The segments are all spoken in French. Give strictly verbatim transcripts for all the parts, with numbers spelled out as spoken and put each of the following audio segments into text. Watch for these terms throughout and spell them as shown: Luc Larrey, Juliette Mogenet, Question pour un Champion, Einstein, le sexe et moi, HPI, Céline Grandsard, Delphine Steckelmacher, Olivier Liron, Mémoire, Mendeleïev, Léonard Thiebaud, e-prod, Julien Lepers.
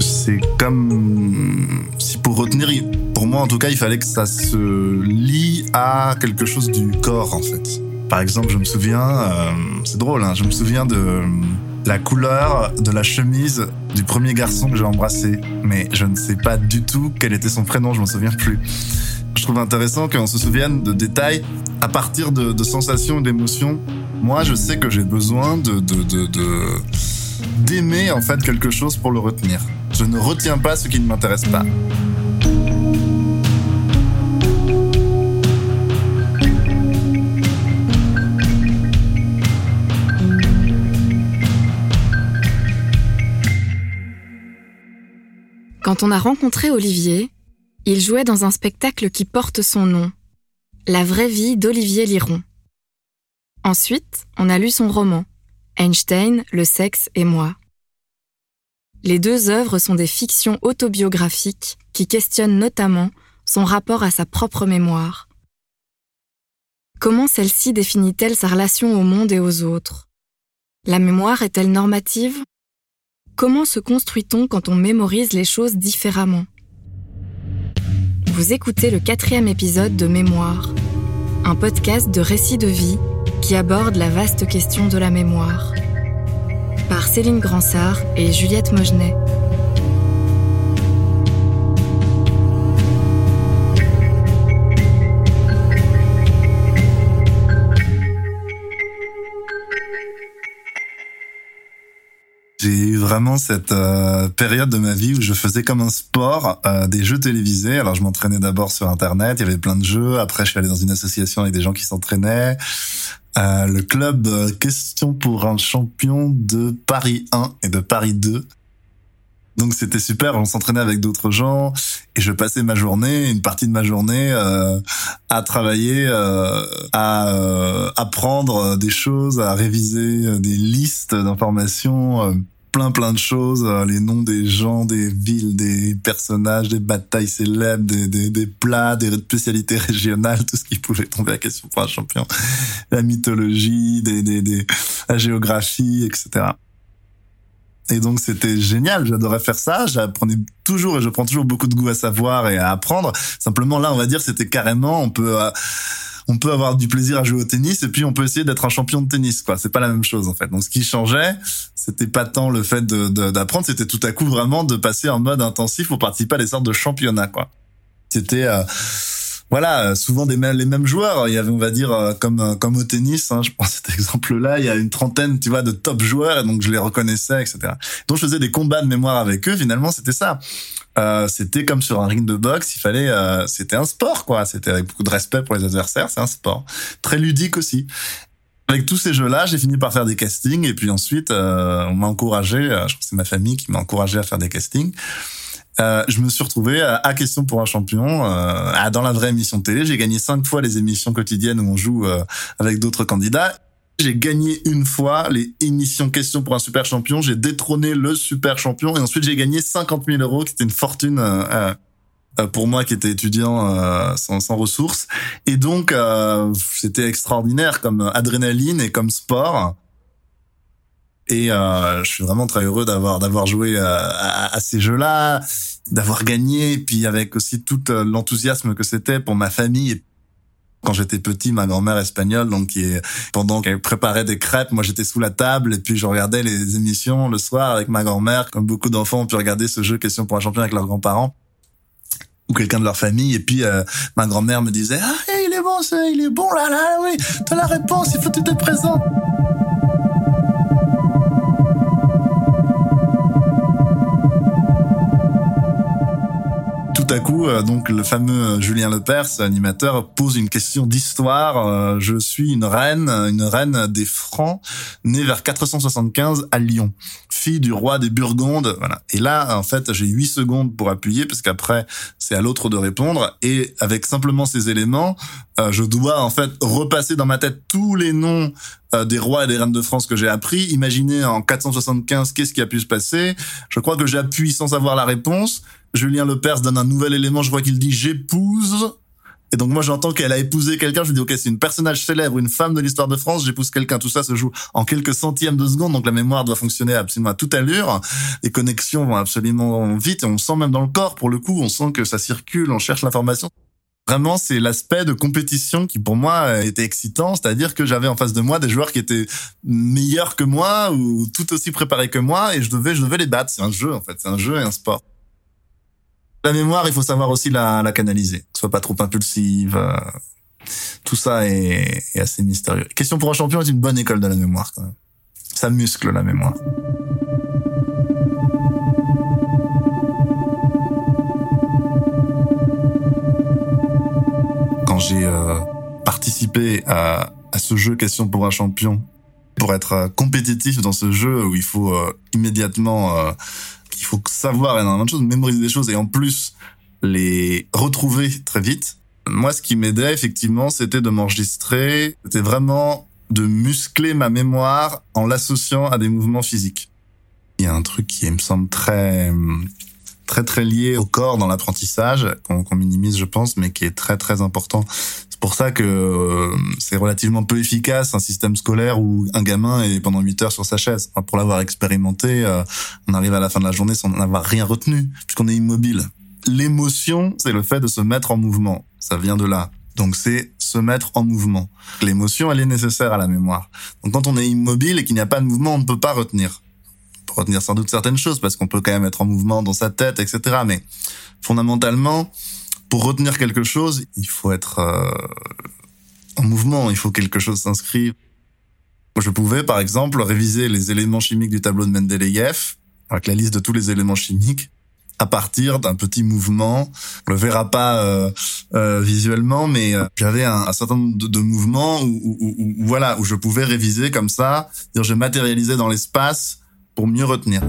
C'est comme si pour retenir, pour moi en tout cas, il fallait que ça se lie à quelque chose du corps en fait. Par exemple, je me souviens, euh, c'est drôle, hein, je me souviens de la couleur de la chemise du premier garçon que j'ai embrassé, mais je ne sais pas du tout quel était son prénom, je m'en souviens plus. Je trouve intéressant qu'on se souvienne de détails à partir de, de sensations et d'émotions. Moi, je sais que j'ai besoin de, de, de, de, d'aimer en fait quelque chose pour le retenir. Je ne retiens pas ce qui ne m'intéresse pas. Quand on a rencontré Olivier, il jouait dans un spectacle qui porte son nom, La vraie vie d'Olivier Liron. Ensuite, on a lu son roman, Einstein, le sexe et moi. Les deux œuvres sont des fictions autobiographiques qui questionnent notamment son rapport à sa propre mémoire. Comment celle-ci définit-elle sa relation au monde et aux autres ? La mémoire est-elle normative ? Comment se construit-on quand on mémorise les choses différemment ? Vous écoutez le quatrième épisode de Mémoire, un podcast de récits de vie qui aborde la vaste question de la mémoire. Par Céline Grandsard et Juliette Mogenet. J'ai eu vraiment cette euh, période de ma vie où je faisais comme un sport euh, des jeux télévisés. Alors je m'entraînais d'abord sur Internet, il y avait plein de jeux. Après je suis allé dans une association avec des gens qui s'entraînaient. Euh, le club euh, Question pour un Champion de Paris un et de Paris deux. Donc c'était super, on s'entraînait avec d'autres gens et je passais ma journée, une partie de ma journée euh, à travailler, euh, à euh, apprendre des choses, à réviser des listes d'informations, euh, plein plein de choses, euh, les noms des gens, des villes, des personnages, des batailles célèbres, des, des, des plats, des spécialités régionales, tout ce qui pouvait tomber à Question pour un Champion, la mythologie, des, des, des, la géographie, et cetera. Et donc c'était génial, j'adorais faire ça, j'apprenais toujours et je prends toujours beaucoup de goût à savoir et à apprendre. Simplement là, on va dire, c'était carrément, on peut euh, on peut avoir du plaisir à jouer au tennis et puis on peut essayer d'être un champion de tennis, quoi. C'est pas la même chose en fait. Donc ce qui changeait, c'était pas tant le fait de, de d'apprendre, c'était tout à coup vraiment de passer en mode intensif pour participer à des sortes de championnats, quoi. C'était euh, voilà, souvent des mêmes, les mêmes joueurs. Il y avait, on va dire, comme comme au tennis, hein, je prends cet exemple-là, il y a une trentaine, tu vois, de top joueurs, et donc je les reconnaissais, et cetera. Donc je faisais des combats de mémoire avec eux. Finalement, c'était ça. Euh, c'était comme sur un ring de boxe. Il fallait, euh, c'était un sport, quoi. C'était avec beaucoup de respect pour les adversaires. C'est un sport très ludique aussi. Avec tous ces jeux-là, j'ai fini par faire des castings, et puis ensuite, euh, on m'a encouragé. Je crois que c'est ma famille qui m'a encouragé à faire des castings. Euh, je me suis retrouvé à Question pour un Champion, euh, dans la vraie émission télé. J'ai gagné cinq fois les émissions quotidiennes où on joue euh, avec d'autres candidats. J'ai gagné une fois les émissions Question pour un Super Champion. J'ai détrôné le Super Champion et ensuite j'ai gagné cinquante mille euros, qui était une fortune euh, euh, pour moi qui était étudiant euh, sans, sans ressources. Et donc euh, c'était extraordinaire comme adrénaline et comme sport. Et euh, je suis vraiment très heureux d'avoir d'avoir joué euh, à, à ces jeux-là, d'avoir gagné, et puis avec aussi tout euh, l'enthousiasme que c'était pour ma famille. Quand j'étais petit, ma grand-mère espagnole, donc qui est, pendant qu'elle préparait des crêpes, moi j'étais sous la table et puis je regardais les émissions le soir avec ma grand-mère, comme beaucoup d'enfants ont pu regarder ce jeu Question pour un Champion avec leurs grands-parents ou quelqu'un de leur famille. Et puis euh, ma grand-mère me disait « Ah, il est bon, ça, il est bon, là, là, oui, t'as la réponse, il faut que tu te présentes !» Tout à coup, donc le fameux Julien Lepers, animateur, pose une question d'histoire. Je suis une reine, une reine des Francs, née vers quatre cent soixante-quinze à Lyon, fille du roi des Burgondes. Voilà. Et là, en fait, j'ai huit secondes pour appuyer parce qu'après, c'est à l'autre de répondre. Et avec simplement ces éléments, je dois en fait repasser dans ma tête tous les noms des rois et des reines de France que j'ai appris. Imaginez en quatre cent soixante-quinze, qu'est-ce qui a pu se passer ? Je crois que j'appuie sans savoir la réponse. Julien Lepers donne un nouvel élément, je crois qu'il dit « j'épouse ». Et donc moi j'entends qu'elle a épousé quelqu'un, je me dis ok, c'est une personnage célèbre, une femme de l'histoire de France, j'épouse quelqu'un, tout ça se joue en quelques centièmes de seconde, donc la mémoire doit fonctionner absolument à toute allure, les connexions vont absolument vite, et on sent même dans le corps, pour le coup, on sent que ça circule, on cherche l'information. Vraiment, c'est l'aspect de compétition qui, pour moi, était excitant. C'est-à-dire que j'avais en face de moi des joueurs qui étaient meilleurs que moi ou tout aussi préparés que moi et je devais, je devais les battre. C'est un jeu, en fait. C'est un jeu et un sport. La mémoire, il faut savoir aussi la, la canaliser. Que ce soit pas trop impulsive. Euh, tout ça est, est assez mystérieux. Question pour un champion est une bonne école de la mémoire, quand même. Ça muscle la mémoire. J'ai euh, participé à, à ce jeu Question pour un Champion pour être euh, compétitif dans ce jeu où il faut euh, immédiatement euh, il faut savoir énormément de choses, mémoriser des choses et en plus les retrouver très vite. Moi, ce qui m'aidait effectivement, c'était de m'enregistrer, c'était vraiment de muscler ma mémoire en l'associant à des mouvements physiques. Il y a un truc qui me semble très... très très lié au corps dans l'apprentissage, qu'on, qu'on minimise je pense, mais qui est très très important. C'est pour ça que euh, c'est relativement peu efficace un système scolaire où un gamin est pendant huit heures sur sa chaise. Enfin, pour l'avoir expérimenté, euh, on arrive à la fin de la journée sans n'avoir rien retenu, puisqu'on est immobile. L'émotion, c'est le fait de se mettre en mouvement, ça vient de là. Donc c'est se mettre en mouvement. L'émotion, elle est nécessaire à la mémoire. Donc quand on est immobile et qu'il n'y a pas de mouvement, on ne peut pas retenir. Retenir sans doute certaines choses, parce qu'on peut quand même être en mouvement dans sa tête, et cetera. Mais fondamentalement, pour retenir quelque chose, il faut être euh, en mouvement, il faut que quelque chose s'inscrive. Je pouvais, par exemple, réviser les éléments chimiques du tableau de Mendeleïev, avec la liste de tous les éléments chimiques, à partir d'un petit mouvement. On le verra pas euh, euh, visuellement, mais euh, j'avais un, un certain nombre de, de mouvements où, où, où, où, où, voilà, où je pouvais réviser comme ça, c'est-à-dire je matérialisais dans l'espace pour mieux retenir.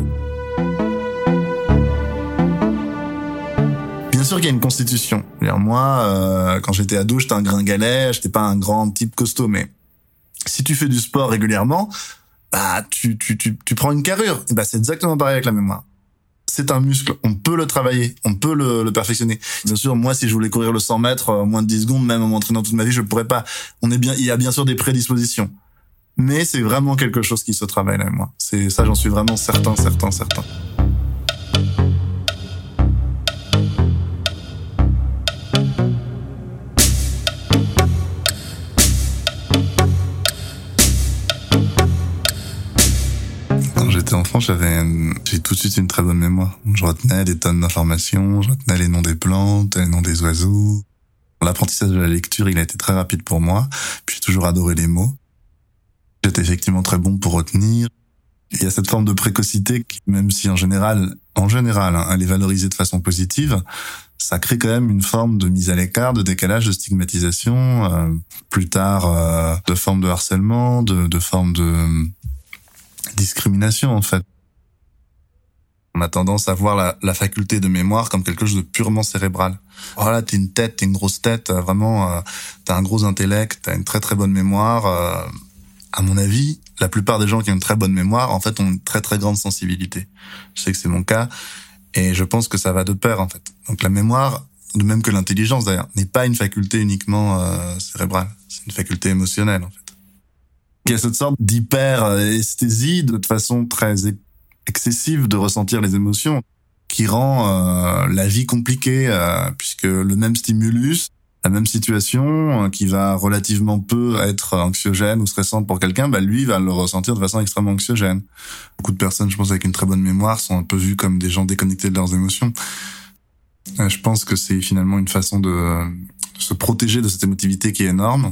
Bien sûr qu'il y a une constitution. C'est-à-dire moi, euh, quand j'étais ado, j'étais un gringalet, j'étais pas un grand type costaud, mais si tu fais du sport régulièrement, bah tu tu tu tu prends une carrure. Et bah c'est exactement pareil avec la mémoire. C'est un muscle, on peut le travailler, on peut le, le perfectionner. Bien sûr, moi, si je voulais courir le cent mètres en moins de dix secondes, même en m'entraînant toute ma vie, je pourrais pas. On est bien, il y a bien sûr des prédispositions. Mais c'est vraiment quelque chose qui se travaille là, moi. C'est ça, j'en suis vraiment certain, certain, certain. Quand j'étais enfant, j'avais, j'ai tout de suite une très bonne mémoire. Je retenais des tonnes d'informations, je retenais les noms des plantes, les noms des oiseaux. L'apprentissage de la lecture, il a été très rapide pour moi. Puis j'ai toujours adoré les mots. J'étais effectivement très bon pour retenir. Il y a cette forme de précocité qui, même si en général, en général, hein, elle est valorisée de façon positive, ça crée quand même une forme de mise à l'écart, de décalage, de stigmatisation, euh, plus tard euh, de forme de harcèlement, de, de forme de euh, discrimination en fait. On a tendance à voir la, la faculté de mémoire comme quelque chose de purement cérébral. Oh là, t'es une tête, t'es une grosse tête, vraiment, euh, t'as un gros intellect, t'as une très très bonne mémoire. Euh, À mon avis, la plupart des gens qui ont une très bonne mémoire, en fait, ont une très très grande sensibilité. Je sais que c'est mon cas, et je pense que ça va de pair, en fait. Donc la mémoire, de même que l'intelligence d'ailleurs, n'est pas une faculté uniquement euh, cérébrale, c'est une faculté émotionnelle, en fait. Il y a cette sorte d'hyperesthésie, de façon très excessive de ressentir les émotions, qui rend euh, la vie compliquée, euh, puisque le même stimulus, la même situation qui va relativement peu être anxiogène ou stressante pour quelqu'un, bah lui va le ressentir de façon extrêmement anxiogène. Beaucoup de personnes, je pense, avec une très bonne mémoire sont un peu vues comme des gens déconnectés de leurs émotions. Je pense que c'est finalement une façon de se protéger de cette émotivité qui est énorme.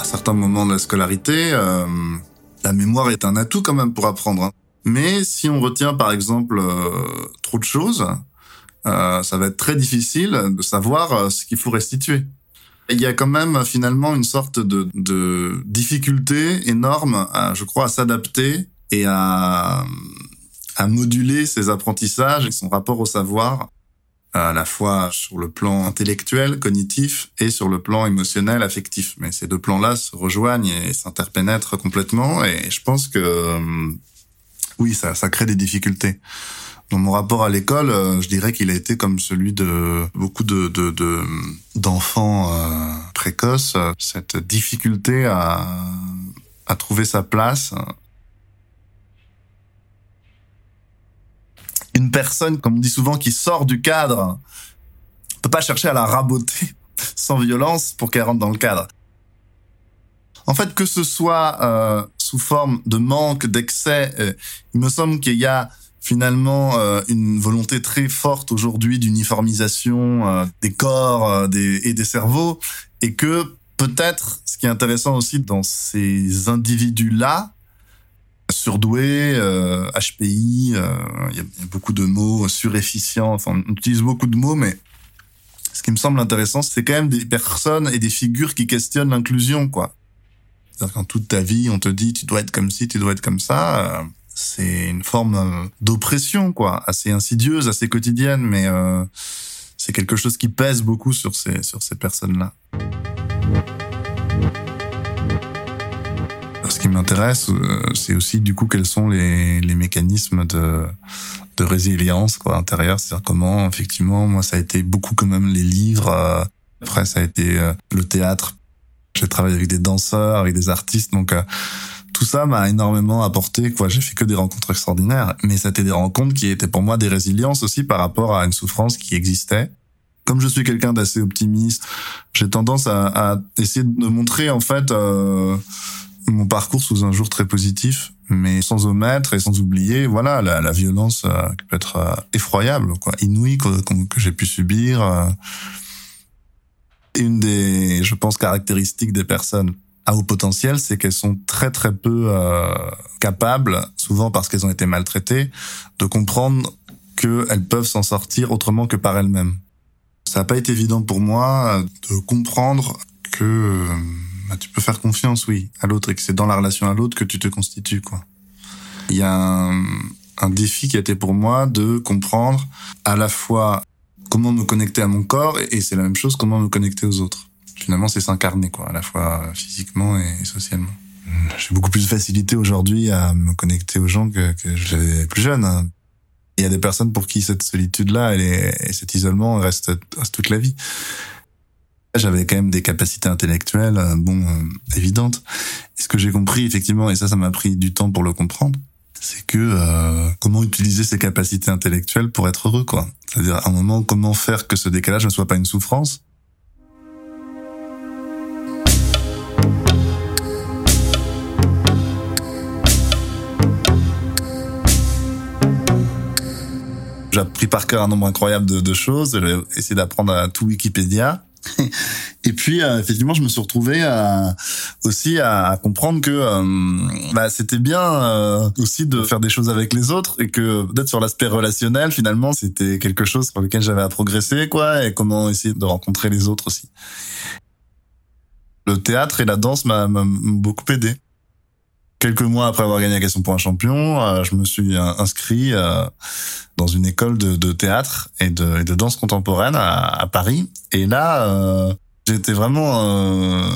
À certains moments de la scolarité, euh, la mémoire est un atout quand même pour apprendre, hein. Mais si on retient par exemple euh, trop de choses, Euh, ça va être très difficile de savoir euh, ce qu'il faut restituer. Et il y a quand même finalement une sorte de, de difficulté énorme, à, je crois, à s'adapter et à, à moduler ses apprentissages et son rapport au savoir, à la fois sur le plan intellectuel, cognitif, et sur le plan émotionnel, affectif. Mais ces deux plans-là se rejoignent et s'interpénètrent complètement, et je pense que, euh, oui, ça, ça crée des difficultés. Dans mon rapport à l'école, euh, je dirais qu'il a été comme celui de beaucoup de, de, de d'enfants euh, précoces, cette difficulté à, à trouver sa place. Une personne, comme on dit souvent, qui sort du cadre, on peut pas chercher à la raboter sans violence pour qu'elle rentre dans le cadre. En fait, que ce soit euh, sous forme de manque, d'excès, euh, il me semble qu'il y a finalement euh, une volonté très forte aujourd'hui d'uniformisation euh, des corps euh, des, et des cerveaux, et que peut-être ce qui est intéressant aussi dans ces individus-là, surdoués, euh, H P I, euh, il y a beaucoup de mots, surefficients, enfin on utilise beaucoup de mots, mais ce qui me semble intéressant, c'est quand même des personnes et des figures qui questionnent l'inclusion, quoi. C'est-à-dire qu'en toute ta vie, on te dit « tu dois être comme ci, tu dois être comme ça », c'est une forme d'oppression, quoi, assez insidieuse, assez quotidienne, mais euh, c'est quelque chose qui pèse beaucoup sur ces, sur ces personnes-là. Ce qui m'intéresse, c'est aussi du coup quels sont les, les mécanismes de, de résilience, quoi, intérieure, c'est-à-dire comment, effectivement, moi ça a été beaucoup quand même les livres, euh, après ça a été euh, le théâtre, j'ai travaillé avec des danseurs, avec des artistes, donc... Euh, Tout ça m'a énormément apporté, quoi. J'ai fait que des rencontres extraordinaires, mais c'était des rencontres qui étaient pour moi des résiliences aussi par rapport à une souffrance qui existait. Comme je suis quelqu'un d'assez optimiste, j'ai tendance à, à essayer de montrer en fait euh, mon parcours sous un jour très positif, mais sans omettre et sans oublier, voilà, la, la violence euh, qui peut être euh, effroyable, quoi, inouïe que, que j'ai pu subir. Euh. Une des, je pense, caractéristiques des personnes à haut potentiel, c'est qu'elles sont très très peu euh, capables, souvent parce qu'elles ont été maltraitées, de comprendre qu'elles peuvent s'en sortir autrement que par elles-mêmes. Ça n'a pas été évident pour moi de comprendre que euh, bah, tu peux faire confiance, oui, à l'autre, et que c'est dans la relation à l'autre que tu te constitues, quoi. Il y a un, un défi qui a été pour moi de comprendre à la fois comment me connecter à mon corps, et, et c'est la même chose, comment me connecter aux autres. Finalement, c'est s'incarner, quoi, à la fois physiquement et socialement. J'ai beaucoup plus de facilité aujourd'hui à me connecter aux gens que, que j'avais plus jeune. Il y a des personnes pour qui cette solitude-là elle est, et cet isolement reste, reste toute la vie. J'avais quand même des capacités intellectuelles, bon, euh, évidentes. Et ce que j'ai compris, effectivement, et ça, ça m'a pris du temps pour le comprendre, c'est que euh, comment utiliser ces capacités intellectuelles pour être heureux, quoi. C'est-à-dire, à un moment, comment faire que ce décalage ne soit pas une souffrance. J'ai appris par cœur un nombre incroyable de, de choses. J'ai essayé d'apprendre à tout Wikipédia. Et puis, euh, effectivement, je me suis retrouvé à, aussi à, à comprendre que euh, bah, c'était bien euh, aussi de faire des choses avec les autres et que peut-être sur l'aspect relationnel, finalement, c'était quelque chose sur lequel j'avais à progresser, quoi, et comment essayer de rencontrer les autres aussi. Le théâtre et la danse m'a, m'a beaucoup aidé. Quelques mois après avoir gagné la Question pour un Champion, euh, je me suis inscrit euh, dans une école de, de théâtre et de, et de danse contemporaine à, à Paris. Et là, euh, j'étais vraiment euh,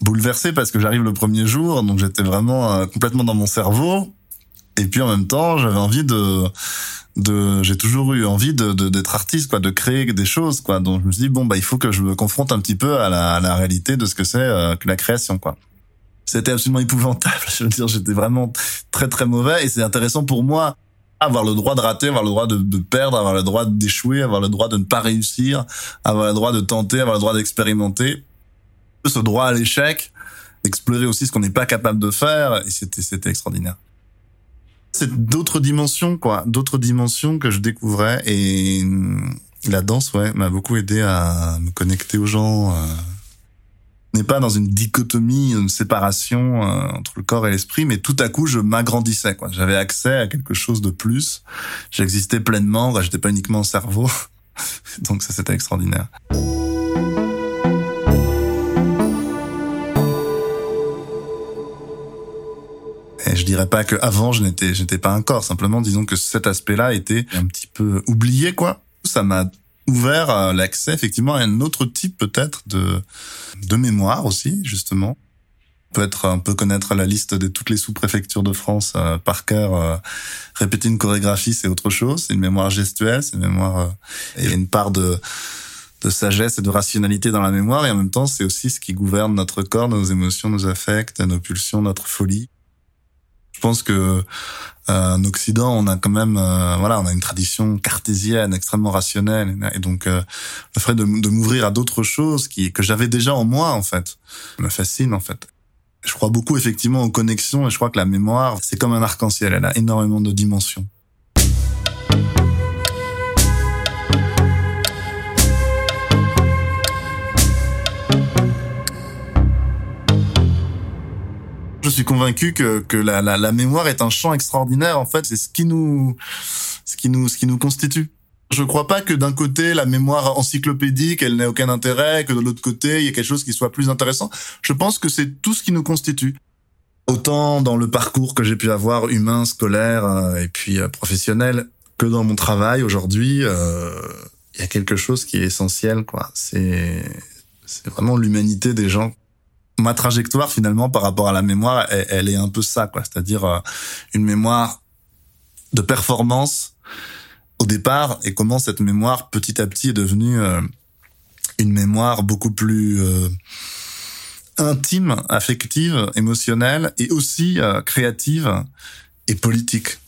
bouleversé parce que j'arrive le premier jour, donc j'étais vraiment euh, complètement dans mon cerveau. Et puis en même temps, j'avais envie de, de, j'ai toujours eu envie de, de d'être artiste, quoi, de créer des choses, quoi. Donc je me suis dit bon bah il faut que je me confronte un petit peu à la, à la réalité de ce que c'est euh, que la création, quoi. C'était absolument épouvantable, je veux dire, j'étais vraiment très très mauvais, et c'est intéressant pour moi, avoir le droit de rater, avoir le droit de, de perdre, avoir le droit d'échouer, avoir le droit de ne pas réussir, avoir le droit de tenter, avoir le droit d'expérimenter, ce droit à l'échec, explorer aussi ce qu'on n'est pas capable de faire, et c'était, c'était extraordinaire. C'est d'autres dimensions, quoi, d'autres dimensions que je découvrais, et la danse, ouais, m'a beaucoup aidé à me connecter aux gens, euh n'est pas dans une dichotomie, une séparation euh, entre le corps et l'esprit, mais tout à coup je m'agrandissais, quoi. J'avais accès à quelque chose de plus. J'existais pleinement, quoi. J'étais pas uniquement au cerveau. Donc ça, c'était extraordinaire. Et je dirais pas que avant je n'étais, j'étais pas un corps. Simplement, disons que cet aspect-là était un petit peu oublié, quoi. Ça m'a ouvert l'accès effectivement à un autre type peut-être de de mémoire aussi, justement. peut-être un peu connaître la liste de toutes les sous-préfectures de France euh, par cœur. Euh, répéter une chorégraphie, c'est autre chose. C'est une mémoire gestuelle, c'est une mémoire... Euh, il y a une part de, de sagesse et de rationalité dans la mémoire, et en même temps, c'est aussi ce qui gouverne notre corps, nos émotions, nos affects, nos pulsions, notre folie. Je pense que euh, en Occident, on a quand même, euh, voilà, on a une tradition cartésienne extrêmement rationnelle, et donc euh, le fait de, de m'ouvrir à d'autres choses qui que j'avais déjà en moi, en fait, me fascine, en fait. Je crois beaucoup effectivement aux connexions, et je crois que la mémoire, c'est comme un arc-en-ciel, elle a énormément de dimensions. Je suis convaincu que que la, la la mémoire est un champ extraordinaire, en fait, c'est ce qui nous ce qui nous ce qui nous constitue. Je crois pas que d'un côté la mémoire encyclopédique, elle n'ait aucun intérêt, que de l'autre côté, il y a quelque chose qui soit plus intéressant. Je pense que c'est tout ce qui nous constitue. Autant dans le parcours que j'ai pu avoir humain, scolaire et puis professionnel, que dans mon travail aujourd'hui, euh, il y a quelque chose qui est essentiel, quoi. C'est c'est vraiment l'humanité des gens. Ma trajectoire, finalement, par rapport à la mémoire, elle, elle est un peu ça, quoi. C'est-à-dire euh, une mémoire de performance au départ, et comment cette mémoire, petit à petit, est devenue euh, une mémoire beaucoup plus euh, intime, affective, émotionnelle, et aussi euh, créative et politique.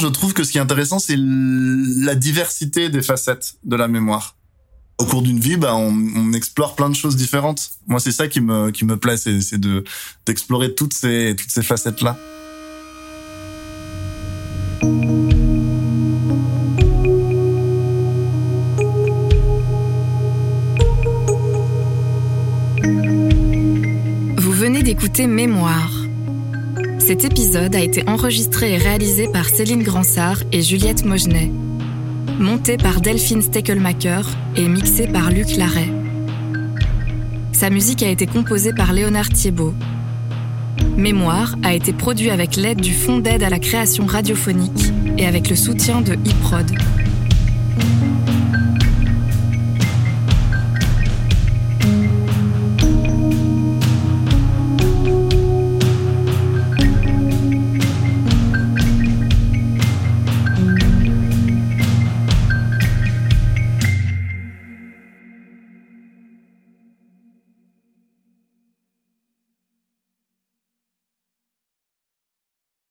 Je trouve que ce qui est intéressant, c'est la diversité des facettes de la mémoire. Au cours d'une vie, bah, on, on explore plein de choses différentes. Moi, c'est ça qui me qui me plaît, c'est, c'est de d'explorer toutes ces toutes ces facettes là. Vous venez d'écouter Mémoire. Cet épisode a été enregistré et réalisé par Céline Grandsard et Juliette Mogenet. Monté par Delphine Steckelmacher et mixé par Luc Larrey. Sa musique a été composée par Léonard Thiebaud. Mémoire a été produit avec l'aide du Fonds d'aide à la création radiophonique et avec le soutien de e-prod.